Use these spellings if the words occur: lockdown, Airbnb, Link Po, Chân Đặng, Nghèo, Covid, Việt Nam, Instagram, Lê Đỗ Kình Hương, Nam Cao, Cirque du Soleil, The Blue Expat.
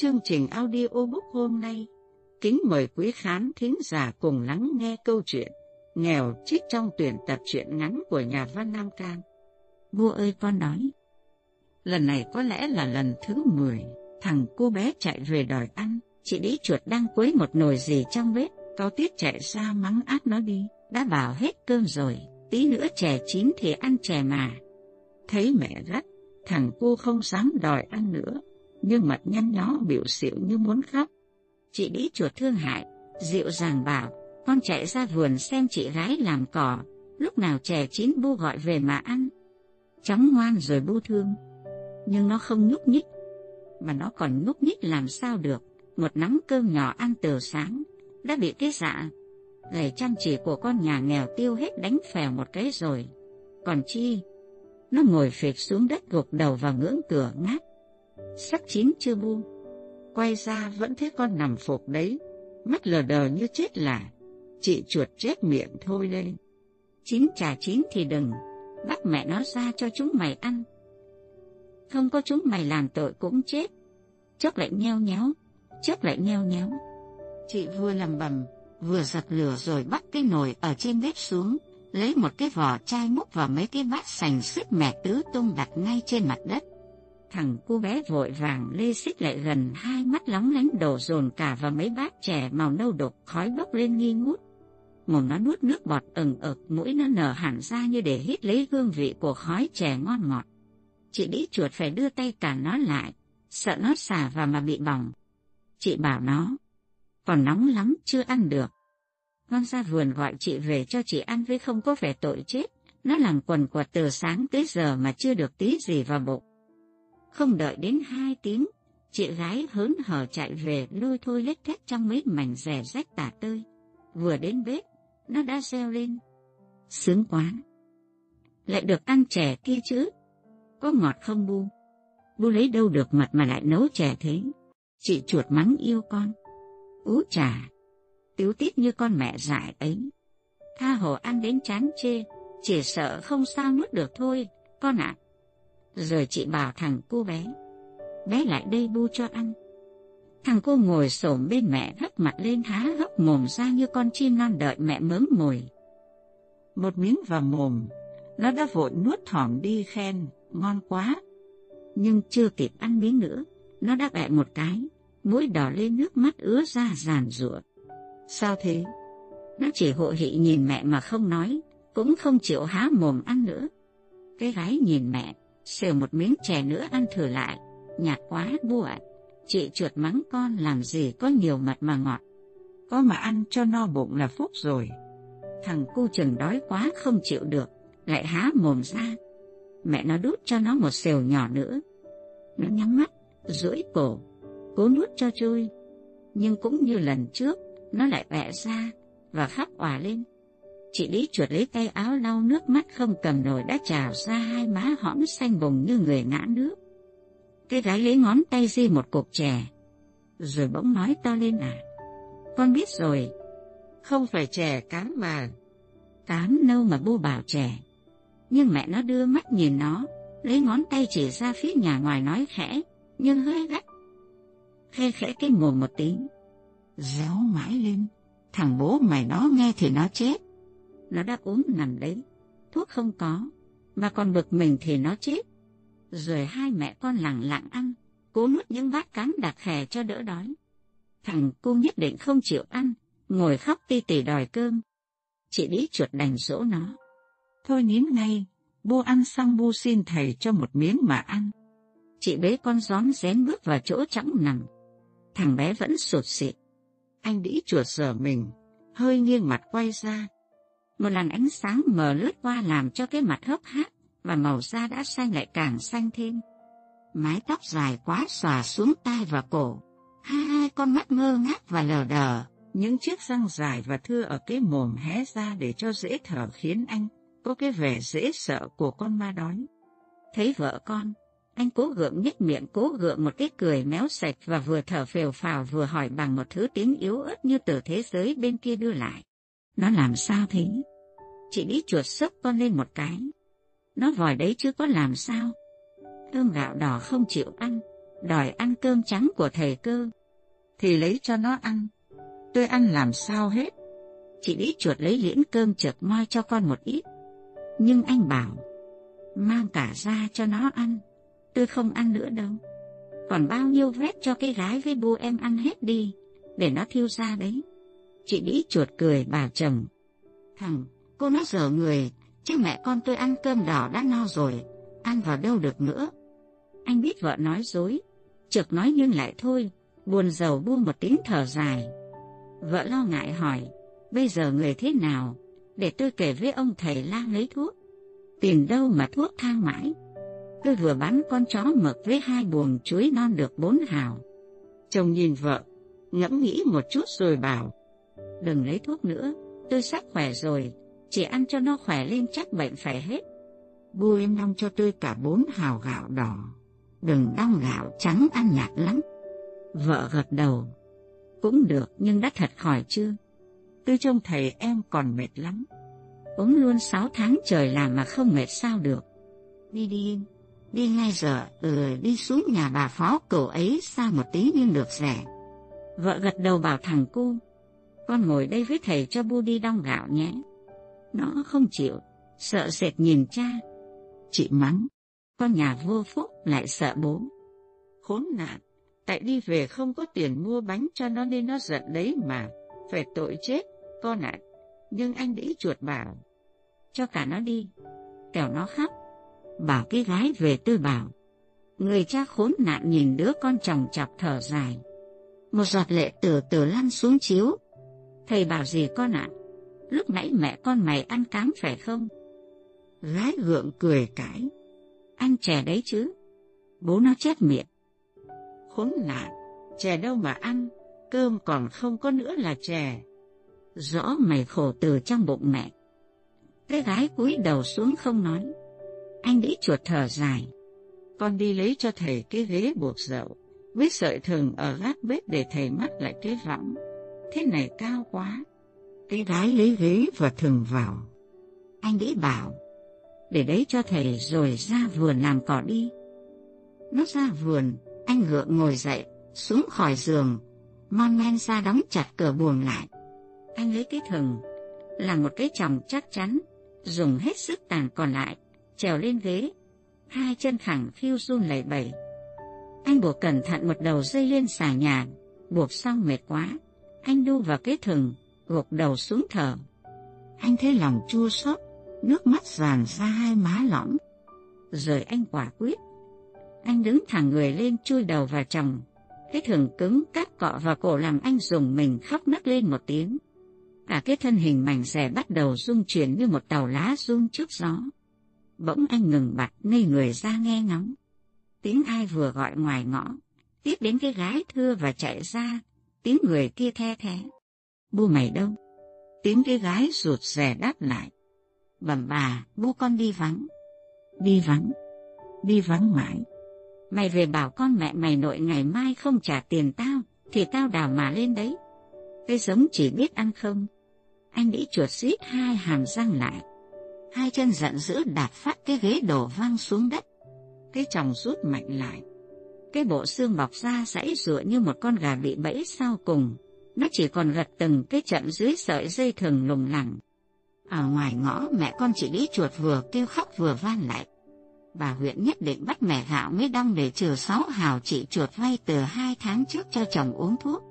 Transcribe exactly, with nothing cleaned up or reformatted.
chương trình audiobook hôm nay, kính mời quý khán thính giả cùng lắng nghe câu chuyện Nghèo trích trong tuyển tập truyện ngắn của nhà văn Nam Cao. Vua ơi con nói, lần này có lẽ là lần thứ mười, thằng cô bé chạy về đòi ăn, chị đĩ chuột đang quấy một nồi gì trong bếp, Cao Tuyết chạy ra mắng át nó đi, đã bảo hết cơm rồi, tí nữa chè chín thì ăn chè mà. Thấy mẹ gắt, thằng cô không dám đòi ăn nữa, nhưng mặt nhăn nhó biểu xỉu như muốn khóc. Chị đĩ chuột thương hại, dịu dàng bảo, con chạy ra vườn xem chị gái làm cỏ, lúc nào chè chín bu gọi về mà ăn. Cháu ngoan rồi bu thương, nhưng nó không nhúc nhích, mà nó còn nhúc nhích làm sao được, một nắm cơm nhỏ ăn từ sáng, đã bị cái dạ. Ngày chăm chỉ của con nhà nghèo tiêu hết đánh phèo một cái rồi, còn chi. Nó ngồi phịch xuống đất gục đầu vào ngưỡng cửa ngáp. Sắc chín chưa bu, quay ra vẫn thấy con nằm phục đấy, mắt lờ đờ như chết lả. Chị chuột chết miệng thôi lên. Chín chả chín thì đừng, bắt mẹ nó ra cho chúng mày ăn. Không có chúng mày làm tội cũng chết. Chốc lại nheo nhéo, chốc lại nheo nhéo. Chị vừa lầm bầm, vừa giật lửa rồi bắt cái nồi ở trên bếp xuống, lấy một cái vỏ chai múc vào mấy cái bát sành xít mẹ tứ tung đặt ngay trên mặt đất. Thằng cô bé vội vàng lê xích lại gần, hai mắt lóng lánh đổ dồn cả vào mấy bát chè màu nâu đục, khói bốc lên nghi ngút. Mồm nó nuốt nước bọt ừng ực, mũi nó nở hẳn ra như để hít lấy hương vị của khói chè ngon ngọt. Chị đĩ chuột phải đưa tay cản nó lại, sợ nó xả vào mà bị bỏng. Chị bảo nó, còn nóng lắm chưa ăn được. Con ra vườn gọi chị về cho chị ăn với, không có vẻ tội chết. Nó làm quần quật từ sáng tới giờ mà chưa được tí gì vào bụng. Không đợi đến hai tiếng, chị gái hớn hở chạy về lôi thôi lết thết trong mấy mảnh rẻ rách tả tơi. Vừa đến bếp, nó đã reo lên. Sướng quá! Lại được ăn chè kia chứ! Có ngọt không bu? Bu lấy đâu được mật mà lại nấu chè thế? Chị chuột mắng yêu con. Ú chà! Tiếu tít như con mẹ dại ấy. Tha hồ ăn đến chán chê, chỉ sợ không sao nuốt được thôi, con ạ. À. Rồi chị bảo thằng cô bé, bé lại đây bu cho ăn. Thằng cô ngồi xổm bên mẹ, hất mặt lên há hốc mồm ra như con chim non đợi mẹ mớm mồi. Một miếng vào mồm, nó đã vội nuốt thỏm đi khen, ngon quá. Nhưng chưa kịp ăn miếng nữa, nó đã bẹ một cái, mũi đỏ lên nước mắt ứa ra giàn giụa. Sao thế? Nó chỉ hộ hị nhìn mẹ mà không nói, cũng không chịu há mồm ăn nữa. Cái gái nhìn mẹ, xều một miếng chè nữa ăn thử lại. Nhạt quá bu ạ. Chị chuột mắng con làm gì có nhiều mật mà ngọt. Có mà ăn cho no bụng là phúc rồi. Thằng cu chừng đói quá không chịu được, lại há mồm ra. Mẹ nó đút cho nó một xều nhỏ nữa. Nó nhắm mắt, duỗi cổ, cố nuốt cho trôi. Nhưng cũng như lần trước, nó lại bẹ ra và khóc òa lên. Chị đĩ chuột lấy tay áo lau nước mắt không cầm nổi đã trào ra hai má hõm xanh bùng như người ngã nước. Cái gái lấy ngón tay di một cục chè, rồi bỗng nói to lên à. Con biết rồi, không phải chè cám mà. Cám nâu mà bu bảo chè. Nhưng mẹ nó đưa mắt nhìn nó, lấy ngón tay chỉ ra phía nhà ngoài nói khẽ, nhưng hơi gắt. Khẽ khẽ cái mồm một tiếng. Réo mãi lên, thằng bố mày nó nghe thì nó chết. Nó đã ốm nằm đấy, thuốc không có, mà còn bực mình thì nó chết. Rồi hai mẹ con lẳng lặng ăn, cố nuốt những bát cám đặc khè cho đỡ đói. Thằng cô nhất định không chịu ăn, ngồi khóc ti tỉ đòi cơm. Chị đĩ chuột đành dỗ nó. Thôi nín ngay, bu ăn xong bu xin thầy cho một miếng mà ăn. Chị bế con rón rén bước vào chỗ chõng nằm. Thằng bé vẫn sụt sịt. Anh đĩ chuột giở mình, hơi nghiêng mặt quay ra. Một làn ánh sáng mờ lướt qua làm cho cái mặt hớp hác và màu da đã xanh lại càng xanh thêm. Mái tóc dài quá xòa xuống tai và cổ, hai con mắt ngơ ngác và lờ đờ, những chiếc răng dài và thưa ở cái mồm hé ra để cho dễ thở khiến anh có cái vẻ dễ sợ của con ma đói. Thấy vợ con, anh cố gượng nhếch miệng, cố gượng một cái cười méo sạch và vừa thở phều phào vừa hỏi bằng một thứ tiếng yếu ớt như từ thế giới bên kia đưa lại. Nó làm sao thế? Chị đĩ chuột sốc con lên một cái. Nó vòi đấy chứ có làm sao. Cơm gạo đỏ không chịu ăn, đòi ăn cơm trắng của thầy cơ, thì lấy cho nó ăn. Tôi ăn làm sao hết, chỉ ý chuột lấy liễn cơm chợt moi cho con một ít. Nhưng anh bảo, mang cả ra cho nó ăn, tôi không ăn nữa đâu. Còn bao nhiêu vét cho cái gái với bu em ăn hết đi, để nó thiêu ra đấy. Chị đĩ chuột cười bảo chồng, thằng, cô nó dở người, chứ mẹ con tôi ăn cơm đỏ đã no rồi, ăn vào đâu được nữa. Anh biết vợ nói dối, chợt nói nhưng lại thôi, buồn rầu buông một tiếng thở dài. Vợ lo ngại hỏi, bây giờ người thế nào, để tôi kể với ông thầy lang lấy thuốc. Tiền đâu mà thuốc thang mãi. Tôi vừa bán con chó mực với hai buồng chuối non được bốn hào. Chồng nhìn vợ, ngẫm nghĩ một chút rồi bảo, đừng lấy thuốc nữa, tôi sắp khỏe rồi, chỉ ăn cho nó khỏe lên chắc bệnh phải hết. Bu em đong cho tôi cả bốn hào gạo đỏ, đừng đong gạo trắng ăn nhạt lắm. Vợ gật đầu, cũng được nhưng đã thật khỏi chưa? Tôi trông thầy em còn mệt lắm, ốm luôn sáu tháng trời làm mà không mệt sao được. Đi đi, đi ngay giờ, ừ đi xuống nhà bà phó cậu ấy xa một tí nhưng được rẻ. Vợ gật đầu bảo thằng cu, con ngồi đây với thầy cho bu đi đong gạo nhé. Nó không chịu, sợ sệt nhìn cha. Chị mắng, con nhà vô phúc lại sợ bố. Khốn nạn, tại đi về không có tiền mua bánh cho nó nên nó giận đấy mà, phải tội chết, con ạ. Nhưng anh đĩ chuột bảo, cho cả nó đi, kẻo nó khóc. Bảo cái gái về tôi bảo, người cha khốn nạn nhìn đứa con chồng chọc thở dài. Một giọt lệ từ từ lăn xuống chiếu. Thầy bảo gì con ạ? Lúc nãy mẹ con mày ăn cám phải không? Gái gượng cười cãi, ăn chè đấy chứ. Bố nó chép miệng. Khốn nạn, chè đâu mà ăn, cơm còn không có nữa là chè. Rõ mày khổ từ trong bụng mẹ. Cái gái cúi đầu xuống không nói. Anh đĩ chuột thở dài, con đi lấy cho thầy cái ghế buộc dậu với sợi thừng ở gác bếp để thầy mắc lại cái võng, thế này cao quá. Cái gái lấy ghế và thừng vào. Anh đĩ bảo, để đấy cho thầy rồi ra vườn làm cỏ đi. Nó ra vườn, anh gượng ngồi dậy, xuống khỏi giường, mon men ra đóng chặt cửa buồng lại. Anh lấy cái thừng, là một cái chòng chắc chắn, dùng hết sức tàn còn lại, trèo lên ghế, hai chân khẳng phiêu run lẩy bẩy. Anh buộc cẩn thận một đầu dây lên xà nhà, buộc xong mệt quá, anh đu vào cái thừng, gục đầu xuống thở. Anh thấy lòng chua xót, nước mắt tràn ra hai má lõm. Rồi anh quả quyết, anh đứng thẳng người lên chui đầu vào chòng, cái thừng cứng cáp cọ vào cổ làm anh rùng mình khóc nấc lên một tiếng. Cả cái thân hình mảnh dẻ bắt đầu rung chuyển như một tàu lá rung trước gió. Bỗng anh ngừng bặt, ngây người ra nghe ngóng. Tiếng ai vừa gọi ngoài ngõ, tiếp đến cái gái thưa và chạy ra, tiếng người kia the thé. Bu mày đâu? Tiếng cái gái rụt rè đáp lại. Bẩm bà, bu con đi vắng. Đi vắng? Đi vắng mãi. Mày về bảo con mẹ mày nội ngày mai không trả tiền tao, thì tao đào mà lên đấy. Cái giống chỉ biết ăn không. Anh đĩ chuột xít hai hàm răng lại. Hai chân giận dữ đạp phát cái ghế đổ văng xuống đất. Cái chòng rút mạnh lại. Cái bộ xương bọc ra giãy giụa như một con gà bị bẫy sau cùng. Nó chỉ còn gật từng cái chậm dưới sợi dây thừng lủng lẳng. Ở ngoài ngõ mẹ con chị đĩ chuột vừa kêu khóc vừa van lại. Bà huyện nhất định bắt mẹ gạo mới đong để trừ sáu hào chị chuột vay từ hai tháng trước cho chồng uống thuốc.